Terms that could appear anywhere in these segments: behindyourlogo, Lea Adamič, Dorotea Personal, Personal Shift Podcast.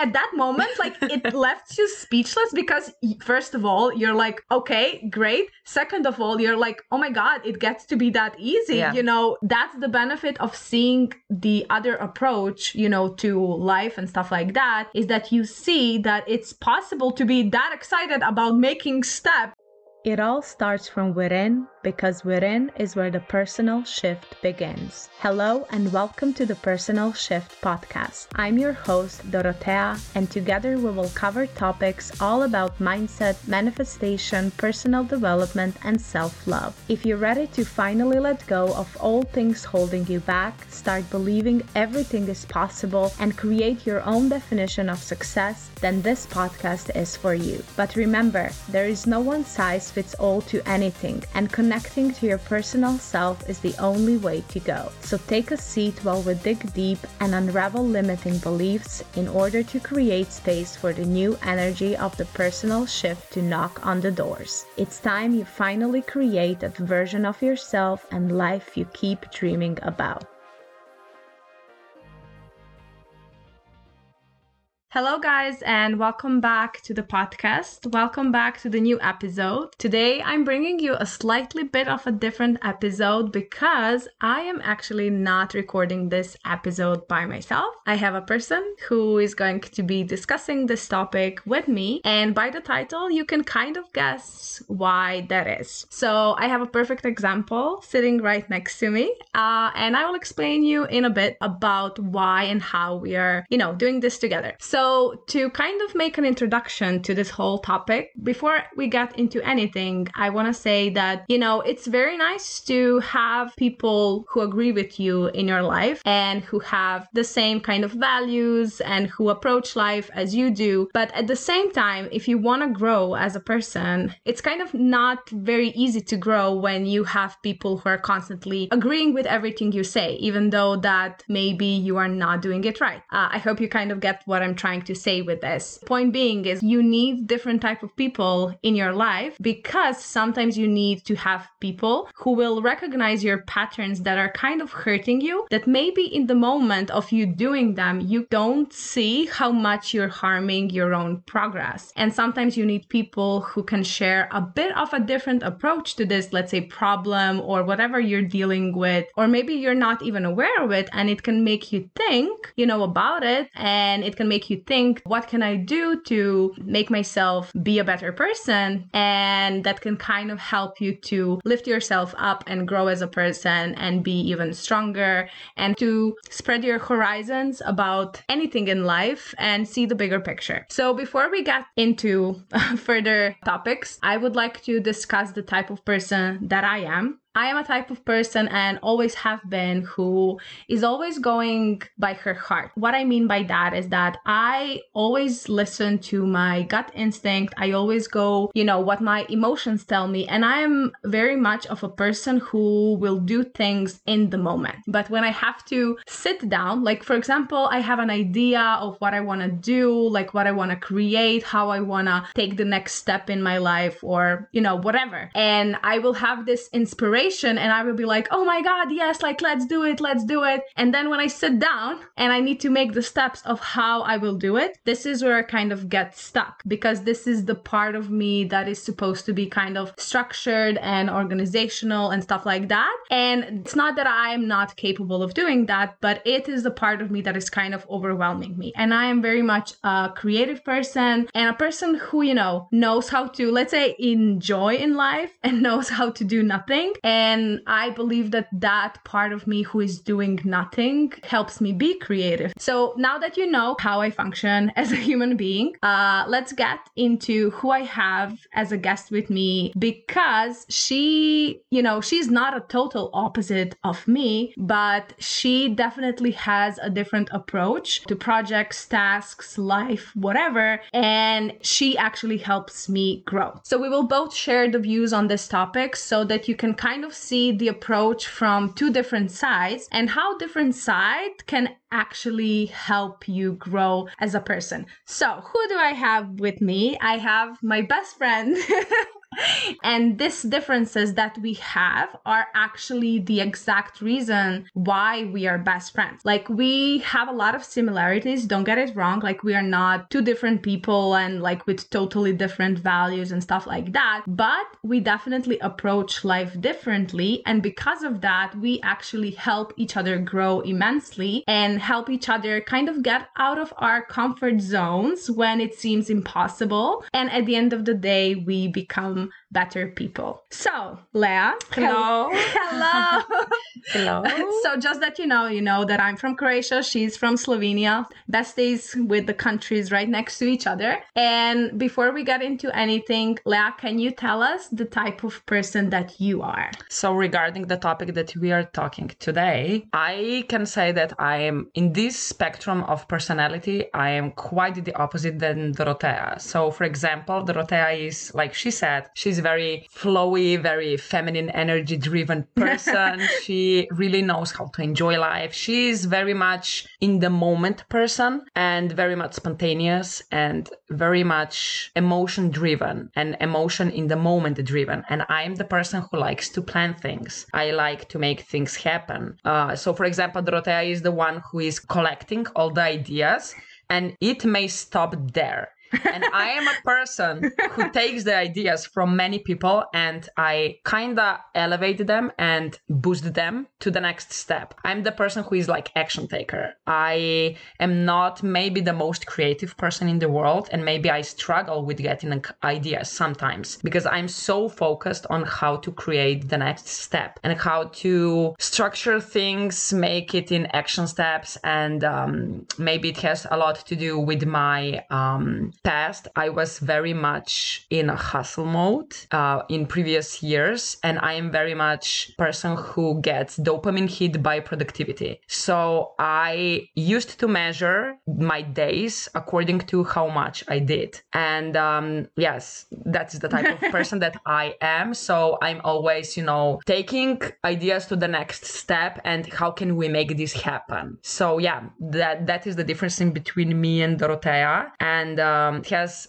at that moment, like, it left you speechless because, first of all, you're like, okay, great. Second of all, you're like, oh my God, it gets to be that easy. Yeah. You know, that's the benefit of seeing the other approach, you know, to life and stuff like that, is that you see that it's possible to be that excited about making steps. It all starts from within, because within is where the personal shift begins. Hello and welcome to the Personal Shift Podcast. I'm your host, Dorotea, and together we will cover topics all about mindset, manifestation, personal development, and self-love. If you're ready to finally let go of all things holding you back, start believing everything is possible, and create your own definition of success, then this podcast is for you. But remember, there is no one size fits all to anything, and connecting to your personal self is the only way to go. So take a seat while we dig deep and unravel limiting beliefs in order to create space for the new energy of the personal shift to knock on the doors. It's time you finally create that version of yourself and life you keep dreaming about. Hello guys, and welcome back to the podcast. Welcome back to the new episode. Today I'm bringing you a slightly bit of a different episode because I am actually not recording this episode by myself. I have a person who is going to be discussing this topic with me, and by the title you can kind of guess why that is. So I have a perfect example sitting right next to me, and I will explain you in a bit about why and how we are, you know, doing this together. So to kind of make an introduction to this whole topic, before we get into anything, I want to say that, you know, it's very nice to have people who agree with you in your life and who have the same kind of values and who approach life as you do. But at the same time, if you want to grow as a person, it's kind of not very easy to grow when you have people who are constantly agreeing with everything you say, even though that maybe you are not doing it right. I hope you kind of get what I'm trying to say with this. Point being is you need different type of people in your life, because sometimes you need to have people who will recognize your patterns that are kind of hurting you, that maybe in the moment of you doing them, you don't see how much you're harming your own progress. And sometimes you need people who can share a bit of a different approach to this, let's say, problem or whatever you're dealing with, or maybe you're not even aware of it, and it can make you think, you know, about it, and it can make you think, what can I do to make myself be a better person? And that can kind of help you to lift yourself up and grow as a person and be even stronger, and to spread your horizons about anything in life and see the bigger picture. So before we get into further topics, I would like to discuss the type of person that I am. I am a type of person, and always have been, who is always going by her heart. What I mean by that is that I always listen to my gut instinct. I always go, you know, what my emotions tell me. And I am very much of a person who will do things in the moment. But when I have to sit down, like, for example, I have an idea of what I want to do, like what I want to create, how I want to take the next step in my life, or, you know, whatever. And I will have this inspiration, and I will be like, oh my God, yes, like, let's do it. And then when I sit down and I need to make the steps of how I will do it, this is where I kind of get stuck, because this is the part of me that is supposed to be kind of structured and organizational and stuff like that. And it's not that I am not capable of doing that, but it is the part of me that is kind of overwhelming me. And I am very much a creative person, and a person who, you know, knows how to, let's say, enjoy in life and knows how to do nothing. And I believe that that part of me who is doing nothing helps me be creative. So now that you know how I function as a human being, let's get into who I have as a guest with me, because she, you know, she's not a total opposite of me, but she definitely has a different approach to projects, tasks, life, whatever. And she actually helps me grow. So we will both share the views on this topic so that you can kind of see the approach from two different sides, and how different sides can actually help you grow as a person. So who do I have with me? I have my best friend And these differences that we have are actually the exact reason why we are best friends. Like, we have a lot of similarities, don't get it wrong. Like, we are not two different people and like with totally different values and stuff like that. But we definitely approach life differently. And because of that, we actually help each other grow immensely and help each other kind of get out of our comfort zones when it seems impossible. And at the end of the day, we become better people. So, Lea. Hello. Hello. Hello. So just that you know that I'm from Croatia, she's from Slovenia. Besties with the countries right next to each other. And before we get into anything, Lea, can you tell us the type of person that you are? So regarding the topic that we are talking today, I can say that I am in this spectrum of personality. I am quite the opposite than Dorotea. So for example, Dorotea is, like she said, she's very flowy, very feminine, energy-driven person. She really knows how to enjoy life. She is very much in the moment person and very much spontaneous and very much emotion-driven and emotion in the moment-driven. And I'm the person who likes to plan things. I like to make things happen. So, for example, Dorotea is the one who is collecting all the ideas, and it may stop there. And I am a person who takes the ideas from many people and I kind of elevate them and boost them to the next step. I'm the person who is like action taker. I am not maybe the most creative person in the world, and maybe I struggle with getting ideas sometimes because I'm so focused on how to create the next step and how to structure things, make it in action steps. And maybe it has a lot to do with my past. I was very much in a hustle mode in previous years, and I am very much person who gets dopamine hit by productivity. So I used to measure my days according to how much I did. And yes, that's the type of person that I am. So I'm always, taking ideas to the next step and how can we make this happen? So yeah, that is the difference in between me and Dorotea, and it has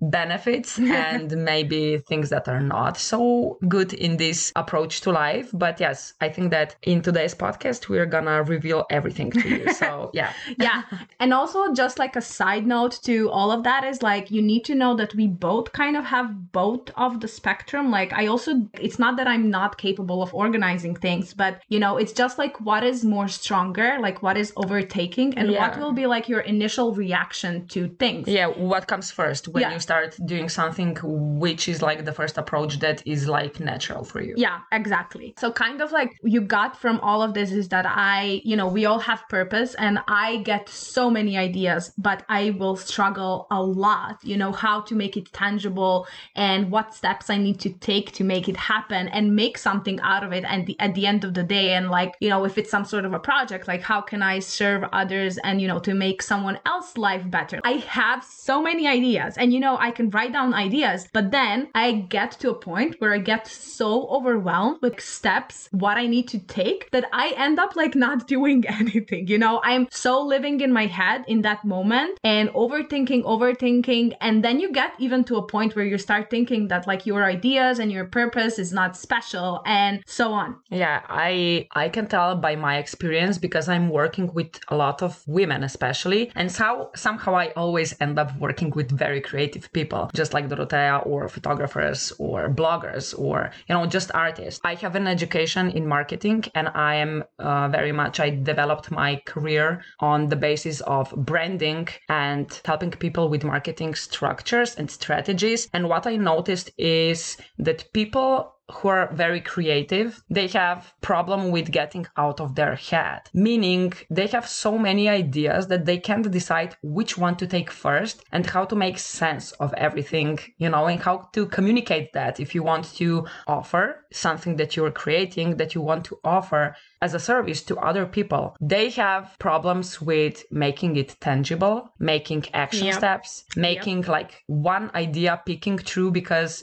benefits and maybe things that are not so good in this approach to life. But yes, I think that in today's podcast, we're gonna reveal everything to you. So yeah. Yeah. And also just like a side note to all of that is like, you need to know that we both kind of have both of the spectrum. Like it's not that I'm not capable of organizing things, but it's just like what is more stronger, like what is overtaking and what will be like your initial reaction to things. Yeah. What comes first when you start doing something which is like the first approach that is like natural for you. Yeah, exactly. So kind of like you got from all of this is that I, we all have purpose and I get so many ideas, but I will struggle a lot, how to make it tangible and what steps I need to take to make it happen and make something out of it. And at the end of the day, and like, if it's some sort of a project, like how can I serve others and, to make someone else's life better? I have so many ideas and I can write down ideas, but then I get to a point where I get so overwhelmed with steps, what I need to take, that I end up like not doing anything. I'm so living in my head in that moment and overthinking. And then you get even to a point where you start thinking that like your ideas and your purpose is not special and so on. Yeah, I can tell by my experience because I'm working with a lot of women especially. And somehow I always end up working with very creative people, just like Dorotea or photographers or bloggers or, just artists. I have an education in marketing and I am I developed my career on the basis of branding and helping people with marketing structures and strategies. And what I noticed is that people who are very creative, they have problem with getting out of their head, meaning they have so many ideas that they can't decide which one to take first and how to make sense of everything, and how to communicate that if you want to offer something that you're creating, that you want to offer as a service to other people. They have problems with making it tangible, making action steps, making like one idea picking through because,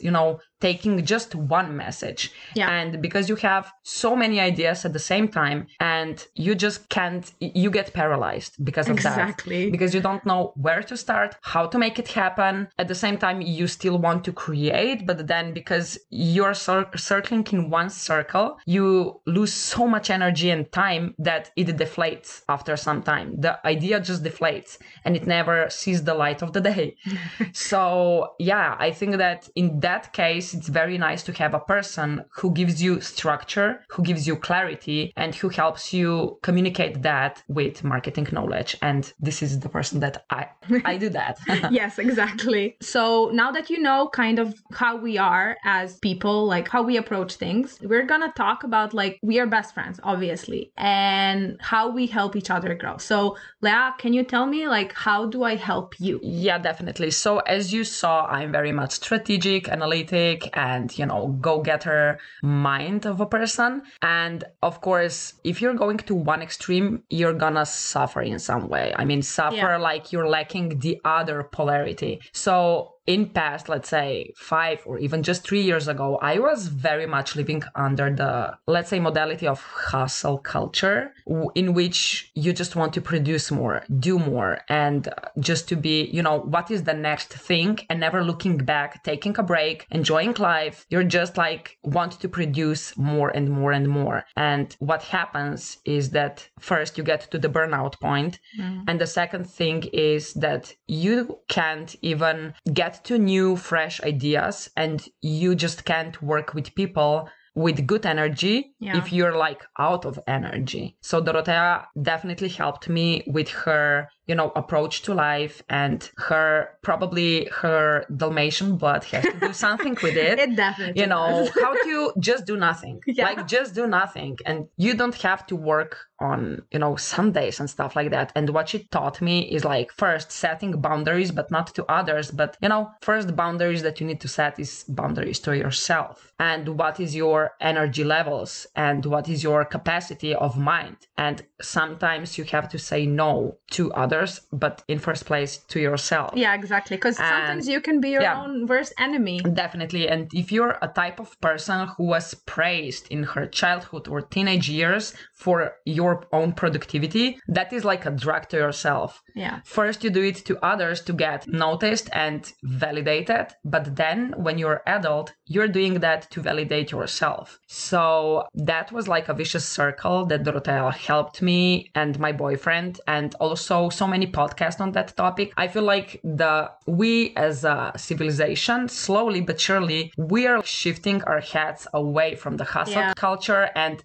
taking just one message. Yeah. And because you have so many ideas at the same time and you just can't, you get paralyzed because of that. Exactly. Because you don't know where to start, how to make it happen. At the same time, you still want to create, but then because you're circling in one circle, you lose so much energy and time that it deflates after some time. The idea just deflates and it never sees the light of the day. So yeah, I think that in that case, it's very nice to have a person who gives you structure, who gives you clarity, and who helps you communicate that with marketing knowledge. And this is the person that I do that. Yes, exactly. So now that you know kind of how we are as people, like how we approach things, we're going to talk about like we are best friends, obviously, and how we help each other grow. So Lea, can you tell me like how do I help you? Yeah, definitely. So as you saw, I'm very much strategic, analytic, and, you know, go-getter mind of a person. And of course, if you're going to one extreme, you're gonna suffer in some way. I mean, like you're lacking the other polarity. So in past, let's say 5 or even just 3 years ago, I was very much living under the, let's say, modality of hustle culture, in which you just want to produce more, do more, and just to be, you know, what is the next thing, and never looking back, taking a break, enjoying life. You're just like, want to produce more and more and more. And what happens is that first you get to the burnout point. Mm. And the second thing is that you can't even get to new fresh ideas, and you just can't work with people with good energy if you're like out of energy. So Dorotea definitely helped me with her, you know, approach to life, and her, probably her Dalmatian blood has to do something with it. It definitely, you know, how to just do nothing, like just do nothing. And you don't have to work on, you know, Sundays and stuff like that. And what she taught me is like first setting boundaries, but not to others. But, you know, first boundaries that you need to set is boundaries to yourself. And what is your energy levels, and what is your capacity of mind. And sometimes you have to say no to others, but in first place to yourself. Yeah, exactly. Because sometimes you can be your own worst enemy. Definitely. And if you're a type of person who was praised in her childhood or teenage years for your own productivity, that is like a drug to yourself. Yeah. First, you do it to others to get noticed and validated. But then when you're adult, you're doing that to validate yourself. So that was like a vicious circle that Dorotea helped me and my boyfriend, and also so many podcasts on that topic. I feel like we as a civilization, slowly but surely, we are shifting our heads away from the hustle culture and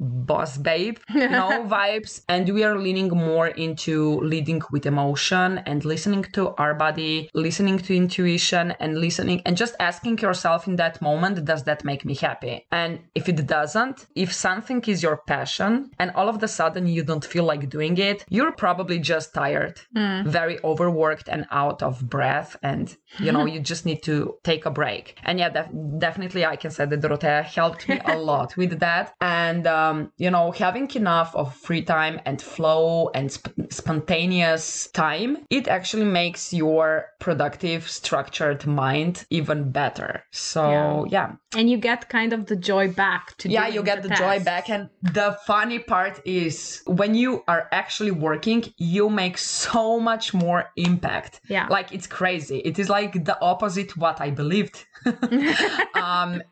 "boss babe" you know, vibes, and we are leaning more into leading with emotion and listening to our body, listening to intuition, and listening and just asking yourself in that moment, does that make me happy? And if it doesn't, if something is your passion and all of a sudden you don't feel like doing it, you're probably just tired, very overworked and out of breath, and you know, you just need to take a break. And yeah, definitely I can say that Dorotea helped me a lot with that. And you know, having enough of free time and flow and spontaneous time, it actually makes your productive, structured mind even better. So and you get kind of the joy back to you get the joy back. And the funny part is, when you are actually working, you make so much more impact. Like, it's crazy. It is like the opposite what I believed.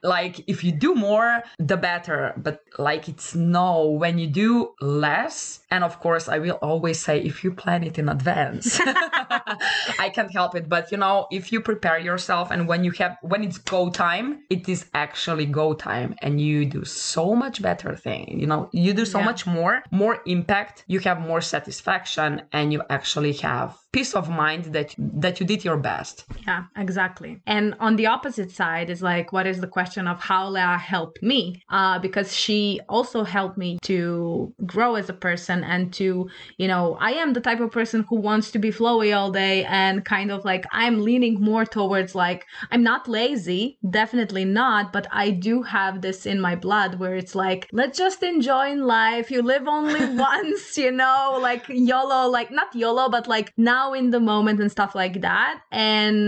Like, if you do more, the better. But like, it's no, when you do less. And of course, I will always say, if you plan it in advance, I can't help it. But you know, if you prepare yourself, and when it's go time, it is actually go time, and you do so much better thing. You know, you do so much more impact, you have more satisfaction, and you actually have peace of mind that you did your best. Yeah, exactly. And on the opposite side is like, what is the question of how Lea helped me? Because she also helped me to grow as a person, and to, you know, I am the type of person who wants to be flowy all day, and kind of like, I'm leaning more towards like, I'm not lazy, definitely not, but I do have this in my blood where it's like, let's just enjoy life. You live only once, you know, like YOLO, like not YOLO, but like now now in the moment and stuff like that. And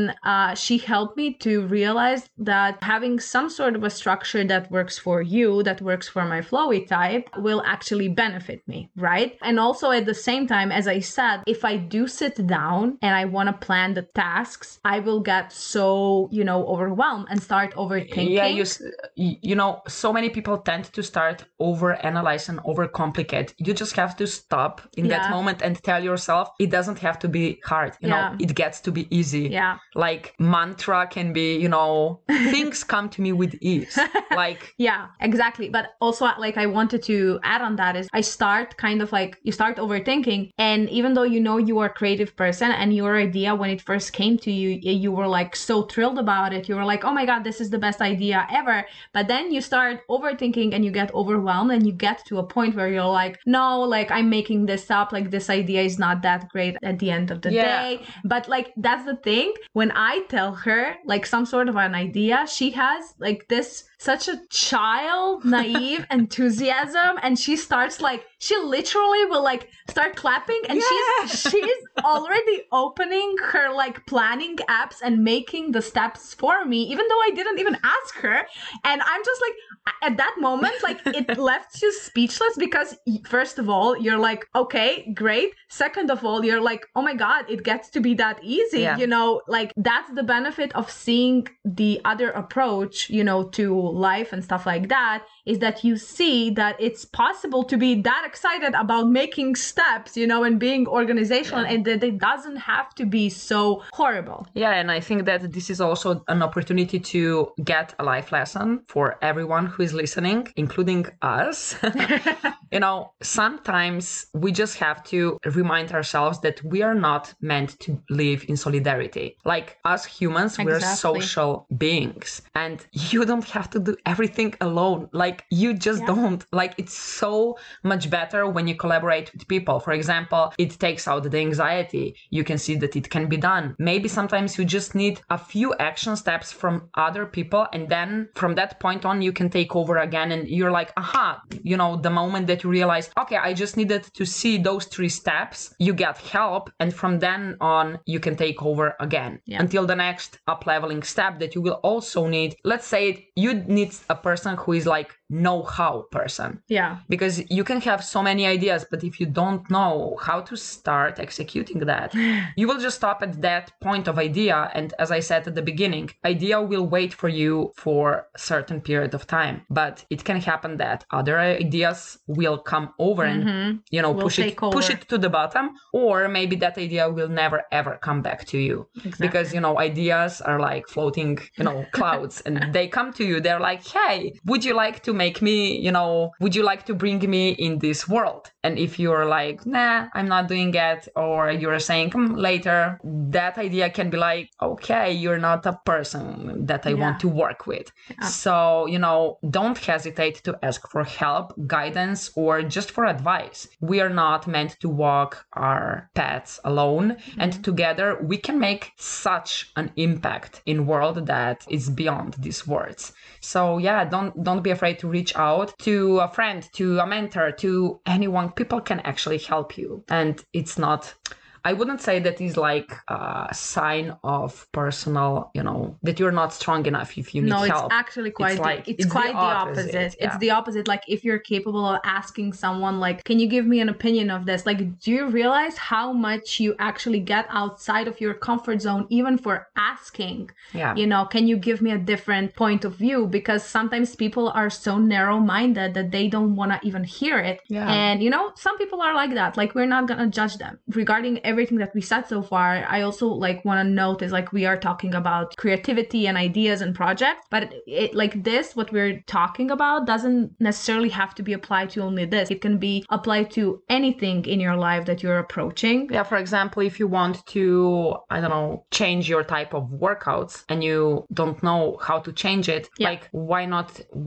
she helped me to realize that having some sort of a structure that works for you, that works for my flowy type, will actually benefit me, right? And also at the same time, as I said, if I do sit down and I want to plan the tasks, I will get so, you know, overwhelmed and start overthinking. Yeah, you know, so many people tend to start overanalyze and overcomplicate. You just have to stop in that moment and tell yourself, it doesn't have to be hard. You know, it gets to be easy. Yeah. Like mantra can be, you know, things come to me with ease. Like, yeah, exactly. But also, like, I wanted to add on that is I start kind of like, you start overthinking. And even though, you know, you are a creative person and your idea, when it first came to you, you were like so thrilled about it. You were like, oh my God, this is the best idea ever. But then you start overthinking and you get overwhelmed and you get to a point where you're like, no, like I'm making this up. Like this idea is not that great at the end of the day. But like, that's the thing. When I tell her like some sort of an idea, she has like this such a child, naive enthusiasm. And she starts like, she literally will like start clapping and she's already opening her like planning apps and making the steps for me, even though I didn't even ask her. And I'm just like, at that moment, like it left you speechless because first of all, you're like, okay, great. Second of all, you're like, oh my God, it gets to be that easy. Yeah. You know, like that's the benefit of seeing the other approach, you know, to life and stuff like that, is that you see that it's possible to be that excited about making steps, you know, and being organizational and that it doesn't have to be so horrible. Yeah. And I think that this is also an opportunity to get a life lesson for everyone who is listening, including us. You know, sometimes we just have to remind ourselves that we are not meant to live in solidarity. Like us humans, we're social beings and you don't have to do everything alone. Like you just don't. Like it's so much better when you collaborate with people. For example, it takes out the anxiety. You can see that it can be done. Maybe sometimes you just need a few action steps from other people. And then from that point on, you can take over again. And you're like, aha, you know, the moment that you realize, okay, I just needed to see those 3 steps, you get help. And from then on, you can take over again until the next up-leveling step that you will also need. Let's say you need a person who is like know-how person. Yeah. Because you can have so many ideas, but if you don't know how to start executing that, you will just stop at that point of idea. And as I said at the beginning, idea will wait for you for a certain period of time, but it can happen that other ideas will come over and, you know, push it to the bottom, or maybe that idea will never, ever come back to you because, you know, ideas are like floating, you know, clouds and they come to you. They're like, hey, would you like to make me, you know, would you like to bring me in this world? And if you're like, nah, I'm not doing it, or you're saying later, that idea can be like, okay, you're not a person that I want to work with. Yeah. So, you know, don't hesitate to ask for help, guidance, or just for advice. We are not meant to walk our paths alone. And together we can make such an impact in world that is beyond these words. So yeah, don't be afraid to reach out to a friend, to a mentor, to anyone. People can actually help you. And it's not, I wouldn't say that is like a sign of personal, you know, that you're not strong enough if you need help. No, it's actually quite, it's quite the opposite. It's the opposite. Like if you're capable of asking someone like, can you give me an opinion of this? Like, do you realize how much you actually get outside of your comfort zone, even for asking, you know, can you give me a different point of view? Because sometimes people are so narrow-minded that they don't want to even hear it. Yeah. And, you know, some people are like that. Like, we're not going to judge them. Regarding everything that we said so far, I also like want to note is like we are talking about creativity and ideas and projects, but it, like this, what we're talking about doesn't necessarily have to be applied to only this. It can be applied to anything in your life that you're approaching. Yeah, for example, if you want to, I don't know, change your type of workouts and you don't know how to change it, like why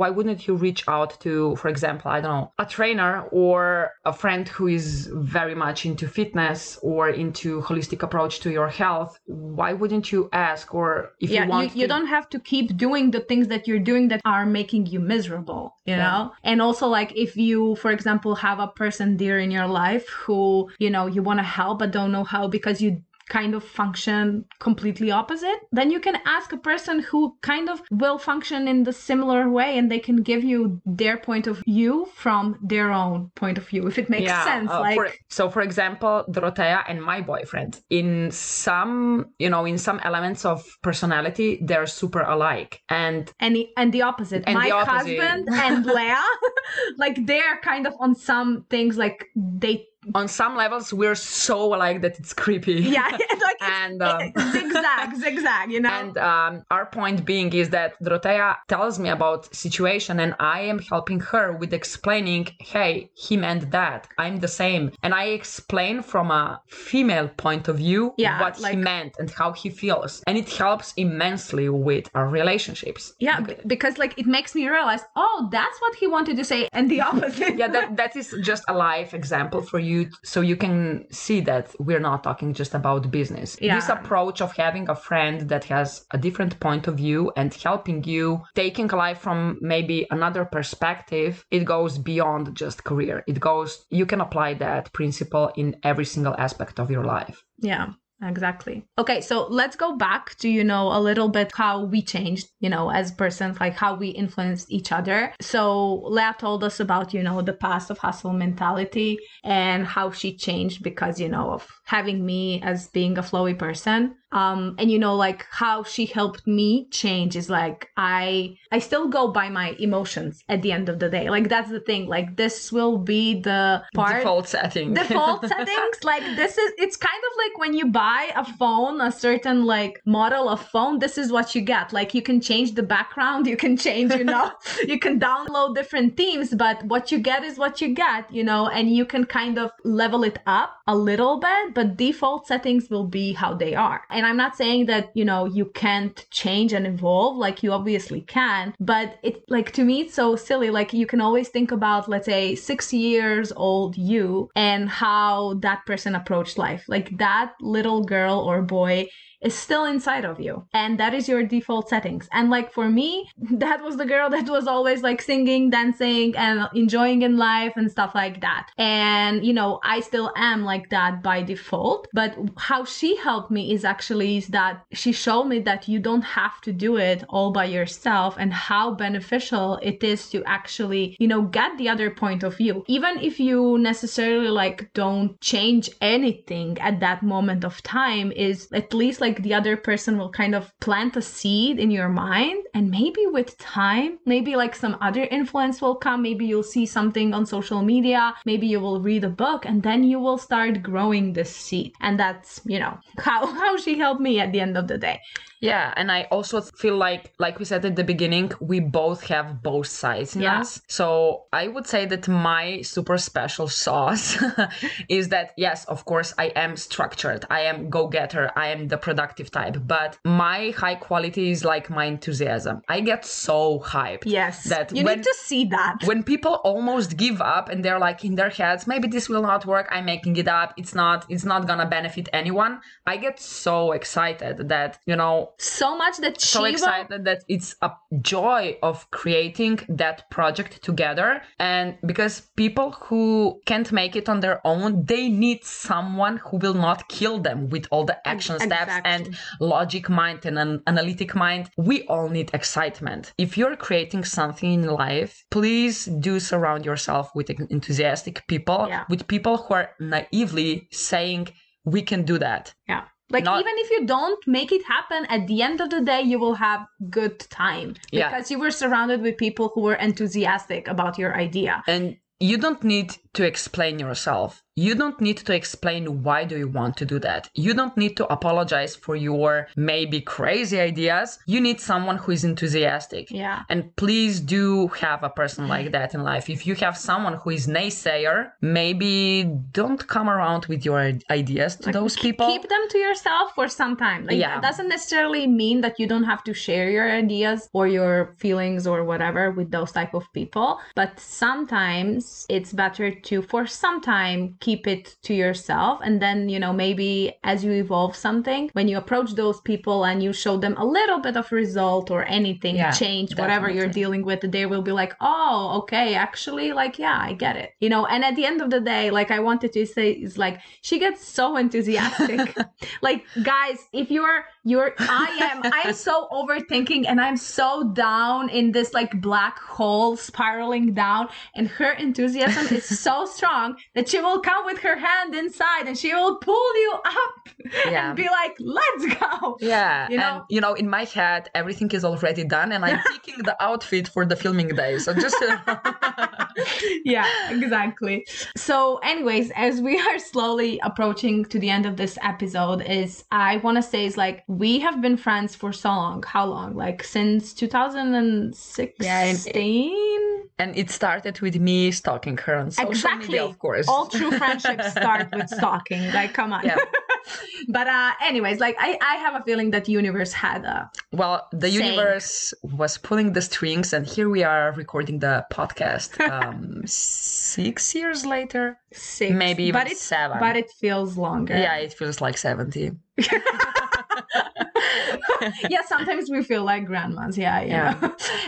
wouldn't you reach out to, for example, I don't know, a trainer or a friend who is very much into fitness or into holistic approach to your health? Why wouldn't you ask? Or if you want you don't have to keep doing the things that you're doing that are making you miserable, you know? And also, like, if you, for example, have a person there in your life who, you know, you want to help but don't know how because you kind of function completely opposite, then you can ask a person who kind of will function in the similar way, and they can give you their point of view from their own point of view, if it makes sense. For example, Dorotea and my boyfriend, in some elements of personality, they're super alike, and the opposite. And my husband and Lea, like, they're kind of on some things, like they. On some levels, we're so alike that it's creepy. Yeah, like zigzag, you know? And our point being is that Dorotea tells me about situation, and I am helping her with explaining, hey, he meant that. I'm the same. And I explain from a female point of view what he meant and how he feels. And it helps immensely with our relationships. Yeah, because like it makes me realize, oh, that's what he wanted to say, and the opposite. that is just a live example for you. So you can see that we're not talking just about business. Yeah. This approach of having a friend that has a different point of view and helping you taking life from maybe another perspective, it goes beyond just career. You can apply that principle in every single aspect of your life. Yeah. Exactly. Okay, so let's go back to, a little bit how we changed, as persons, like how we influenced each other. So Lea told us about, the past of hustle mentality and how she changed because, of having me as being a flowy person. And like how she helped me change is like, I still go by my emotions at the end of the day. Like, that's the thing. Like, this will be the part. Default settings. Like, it's kind of like when you buy a phone, a certain like model of phone, this is what you get. Like, you can change the background, you can change, you can download different themes, but what you get is what you get, and you can kind of level it up a little bit, but default settings will be how they are. And I'm not saying that, you can't change and evolve, like you obviously can, but it, like, to me, it's so silly. Like, you can always think about, let's say, 6 years old you and how that person approached life. Like, that little girl or boy is still inside of you, and that is your default settings. And like, for me, that was the girl that was always like singing, dancing, and enjoying in life and stuff like that. And I still am like that by default, but how she helped me is that she showed me that you don't have to do it all by yourself, and how beneficial it is to actually get the other point of view, even if you necessarily like don't change anything at that moment of time. Is at least like the other person will kind of plant a seed in your mind, and maybe with time, maybe like some other influence will come, maybe you'll see something on social media, maybe you will read a book, and then you will start growing this seed. And that's how she helped me at the end of the day. Yeah, and I also feel like we said at the beginning, we both have both sides in us. So I would say that my super special sauce is that, yes, of course, I am structured, I am go-getter, I am the productive type, but my high quality is like my enthusiasm. I get so hyped. Yes, that you need to see that. When people almost give up and they're like in their heads, maybe this will not work, I'm making it up, it's not gonna benefit anyone. I get so excited that, that it's a joy of creating that project together. And because people who can't make it on their own, they need someone who will not kill them with all the action steps and logic mind and an analytic mind. We all need excitement. If you're creating something in life, please do surround yourself with enthusiastic people, with people who are naively saying, we can do that. Yeah. Like, even if you don't make it happen, at the end of the day, you will have good time because you were surrounded with people who were enthusiastic about your idea. And you don't need to explain yourself. You don't need to explain why do you want to do that. You don't need to apologize for your maybe crazy ideas. You need someone who is enthusiastic. Yeah. And please do have a person like that in life. If you have someone who is naysayer, maybe don't come around with your ideas to those people. Keep them to yourself for some time. That doesn't necessarily mean that you don't have to share your ideas or your feelings or whatever with those type of people. But sometimes goals, it's better to for some time keep it to yourself. And then, you know, maybe as you evolve something, when you approach those people and you show them a little bit of result or anything, change, definitely. Whatever you're dealing with, they will be like, oh, okay, actually, like, yeah, I get it. You know, and at the end of the day, like I wanted to say is like, she gets so enthusiastic. Like, guys, if I am so overthinking and I'm so down in this like black hole spiraling down, and her enthusiasm is so strong that she will come with her hand inside and she will pull you up and be like, let's go. Yeah. You know? And you know, in my head, everything is already done and I'm picking the outfit for the filming day. So just yeah, exactly. So anyways, as we are slowly approaching to the end of this episode, I want to say is like, we have been friends for so long. How long? Like since 2016? And it started with me stalking her on social media, of course. All true friendships start with stalking. Like, come on. Yeah. But anyways, like I have a feeling that universe had a universe was pulling the strings, and here we are recording the podcast 6 years later. Six. Maybe even seven. But it feels longer. Yeah, it feels like 70. Yeah, sometimes we feel like grandmas. Yeah.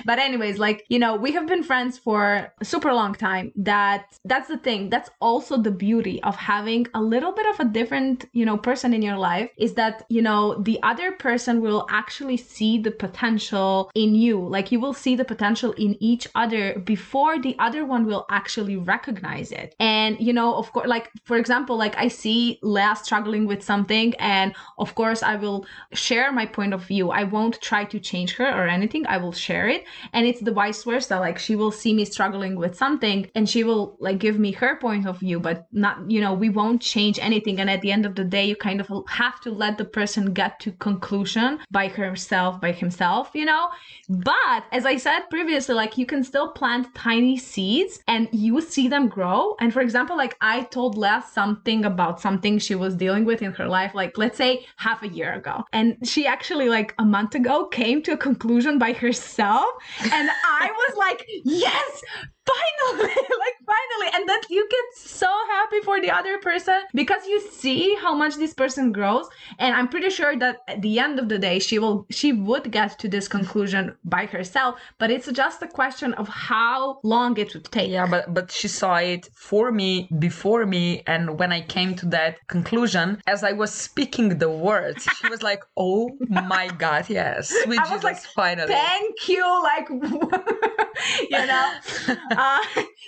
But anyways, like, you know, we have been friends for a super long time. That's the thing. That's also the beauty of having a little bit of a different, you know, person in your life, is that, you know, the other person will actually see the potential in you. Like, you will see the potential in each other before the other one will actually recognize it. And, you know, of course, like, for example, like I see Lea struggling with something, and of course I will share my point of view. I won't try to change her or anything. I will share it. And it's the vice versa. Like, she will see me struggling with something and she will like give me her point of view, but not, you know, we won't change anything. And at the end of the day, you kind of have to let the person get to conclusion by herself, by himself, you know. But as I said previously, like, you can still plant tiny seeds and you see them grow. And for example, like I told Lea something about something she was dealing with in her life, like let's say half a year ago. And she actually like a month ago came to a conclusion by herself, and I was like, yes, finally. And that you get so happy for the other person because you see how much this person grows. And I'm pretty sure that at the end of the day, she would get to this conclusion by herself, but it's just a question of how long it would take. Yeah, but she saw it for me, before me. And when I came to that conclusion, as I was speaking the words, she was like, oh my God, yes. Which I was like, finally. Thank you. Like, you know?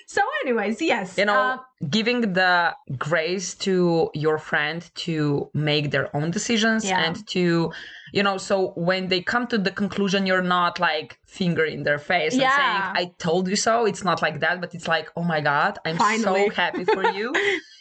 So anyways, yes. You know, giving the grace to your friend to make their own decisions and to, you know, so when they come to the conclusion, you're not like finger in their face and saying, I told you so. It's not like that, but it's like, oh my God, I'm finally so happy for you.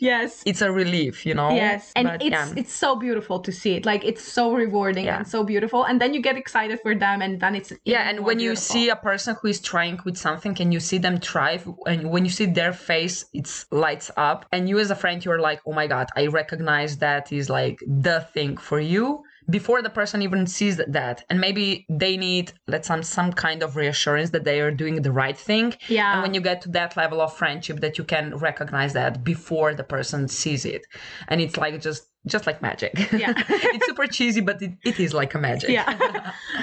Yes. It's a relief, you know? Yes. And it's so beautiful to see it. Like, it's so rewarding and so beautiful. And then you get excited for them, and then it's and when you see a person who is trying with something and you see them try, and when you see their face, it's lights up. And you as a friend, you're like, oh my God, I recognize that is like the thing for you. Before the person even sees that. And maybe they need, let's say, some kind of reassurance that they are doing the right thing. Yeah. And when you get to that level of friendship, that you can recognize that before the person sees it. And it's like just like magic. Yeah. It's super cheesy, but it is like a magic. Yeah.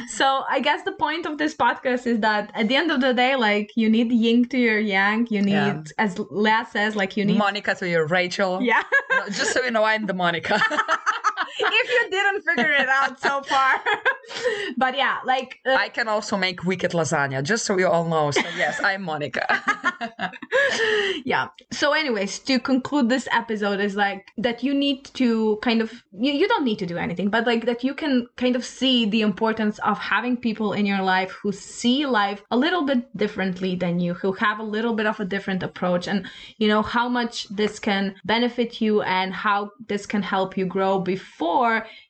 So I guess the point of this podcast is that at the end of the day, like, you need yin to your yang. You need, as Lea says, like, you need Monica to your Rachel. Yeah. No, just so you know, I'm the Monica. If you didn't figure it out so far. But yeah, like... I can also make wicked lasagna, just so you all know. So yes, I'm Monica. Yeah. So anyways, to conclude this episode is like that you need to kind of... You don't need to do anything, but like that you can kind of see the importance of having people in your life who see life a little bit differently than you, who have a little bit of a different approach, and you know how much this can benefit you and how this can help you grow before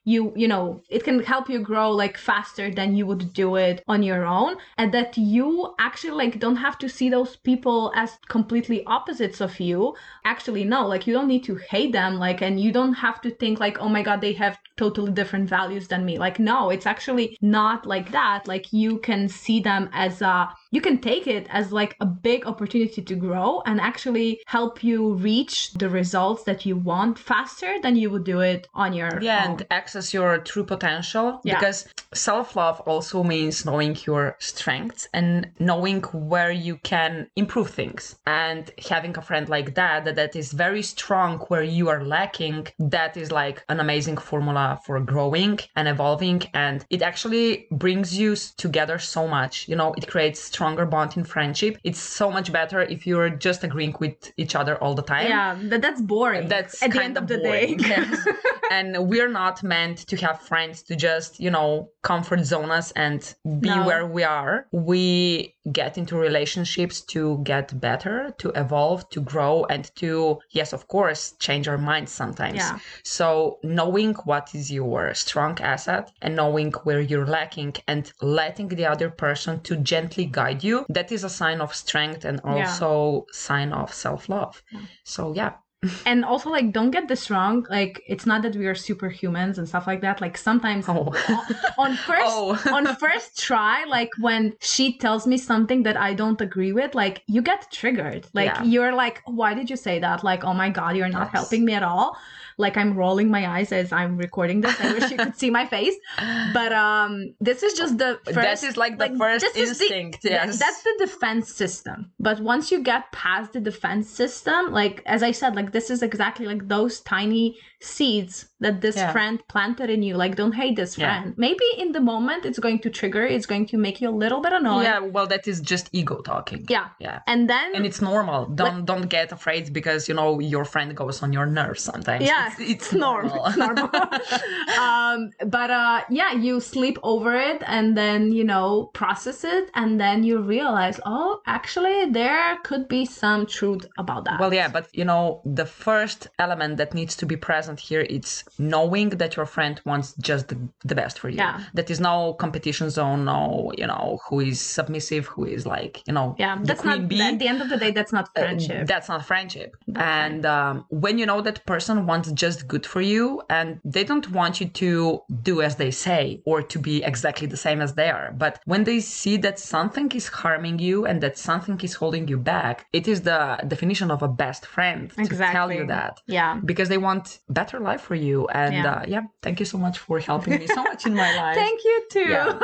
you know, it can help you grow like faster than you would do it on your own. And that you actually like don't have to see those people as completely opposites of you. Actually, no, like you don't need to hate them. Like, and you don't have to think like, oh my God, they have totally different values than me. Like, no, it's actually not like that. Like, you can see them as a you can take it as like a big opportunity to grow and actually help you reach the results that you want faster than you would do it on your own. And access your true potential, because self-love also means knowing your strengths and knowing where you can improve things. And having a friend like that is very strong where you are lacking, that is like an amazing formula for growing and evolving. And it actually brings you together so much, you know, it creates stronger bond in friendship. It's so much better if you're just agreeing with each other all the time. Yeah, that's boring. That's at the end of the day. Yes. And we're not meant to have friends to just, you know, comfort zone us and be where we are. We get into relationships to get better, to evolve, to grow, and to, yes, of course, change our minds sometimes. Yeah. So knowing what is your strong asset and knowing where you're lacking and letting the other person to gently guide you, that is a sign of strength and also sign of self-love. Yeah. So, yeah. And also, like, don't get this wrong. Like, it's not that we are superhumans and stuff like that. Like, sometimes on first try, like, when she tells me something that I don't agree with, like, you get triggered. Like, you're like, why did you say that? Like, oh my God, you're not helping me at all. Like, I'm rolling my eyes as I'm recording this. I wish you could see my face. But this is just the first... That is like the first instinct, that's the defense system. But once you get past the defense system, like, as I said, like, this is exactly like those tiny seeds that this friend planted in you. Like, don't hate this friend. Maybe in the moment it's going to trigger, it's going to make you a little bit annoyed. Yeah, well, that is just ego talking. Yeah. And then... And it's normal. Don't get afraid because, you know, your friend goes on your nerves sometimes. Yeah. It's normal. It's normal. But you sleep over it and then, you know, process it. And then you realize, oh, actually, there could be some truth about that. Well, yeah. But, you know, the first element that needs to be present here, it's knowing that your friend wants just the best for you. Yeah. That is no competition zone. No, you know, who is submissive, who is like, you know. Yeah, that's not, at the end of the day, that's not friendship. That's not friendship. That's and when you know that person wants just good for you and they don't want you to do as they say or to be exactly the same as they are, but when they see that something is harming you and that something is holding you back, it is the definition of a best friend to tell you that, because they want better life for you. And thank you so much for helping me so much in my life. Thank you too.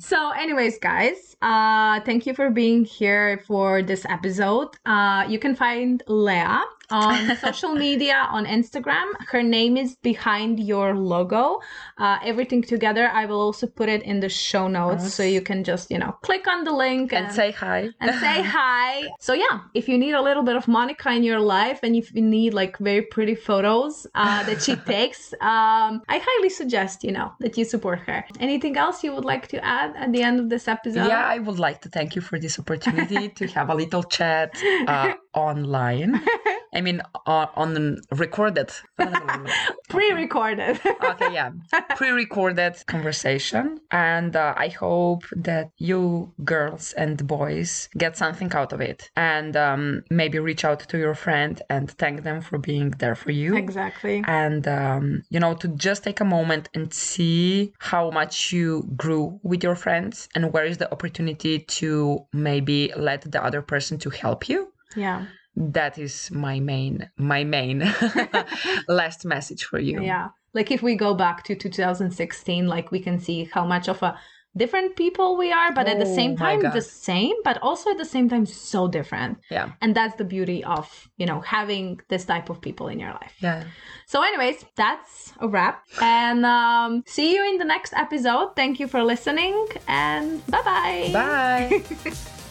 So anyways, guys, thank you for being here for this episode. You can find Lea on social media, on Instagram. Her name is Behind Your Logo. Everything together. I will also put it in the show notes, so you can just, you know, click on the link and say hi. So yeah, if you need a little bit of Monica in your life and if you need like very pretty photos that she takes, I highly suggest, you know, that you support her. Anything else you would like to add at the end of this episode? Yeah, I would like to thank you for this opportunity to have a little chat online. I mean, on recorded. Pre-recorded. Okay, yeah. Pre-recorded conversation. And I hope that you girls and boys get something out of it. And maybe reach out to your friend and thank them for being there for you. Exactly. And, you know, to just take a moment and see how much you grew with your friends and where is the opportunity to maybe let the other person to help you. Yeah. That is my main last message for you. Yeah. Like if we go back to 2016, like we can see how much of a different people we are, but at the same time, the same, but also at the same time, so different. Yeah. And that's the beauty of, you know, having this type of people in your life. Yeah. So anyways, that's a wrap. And see you in the next episode. Thank you for listening and bye-bye. Bye.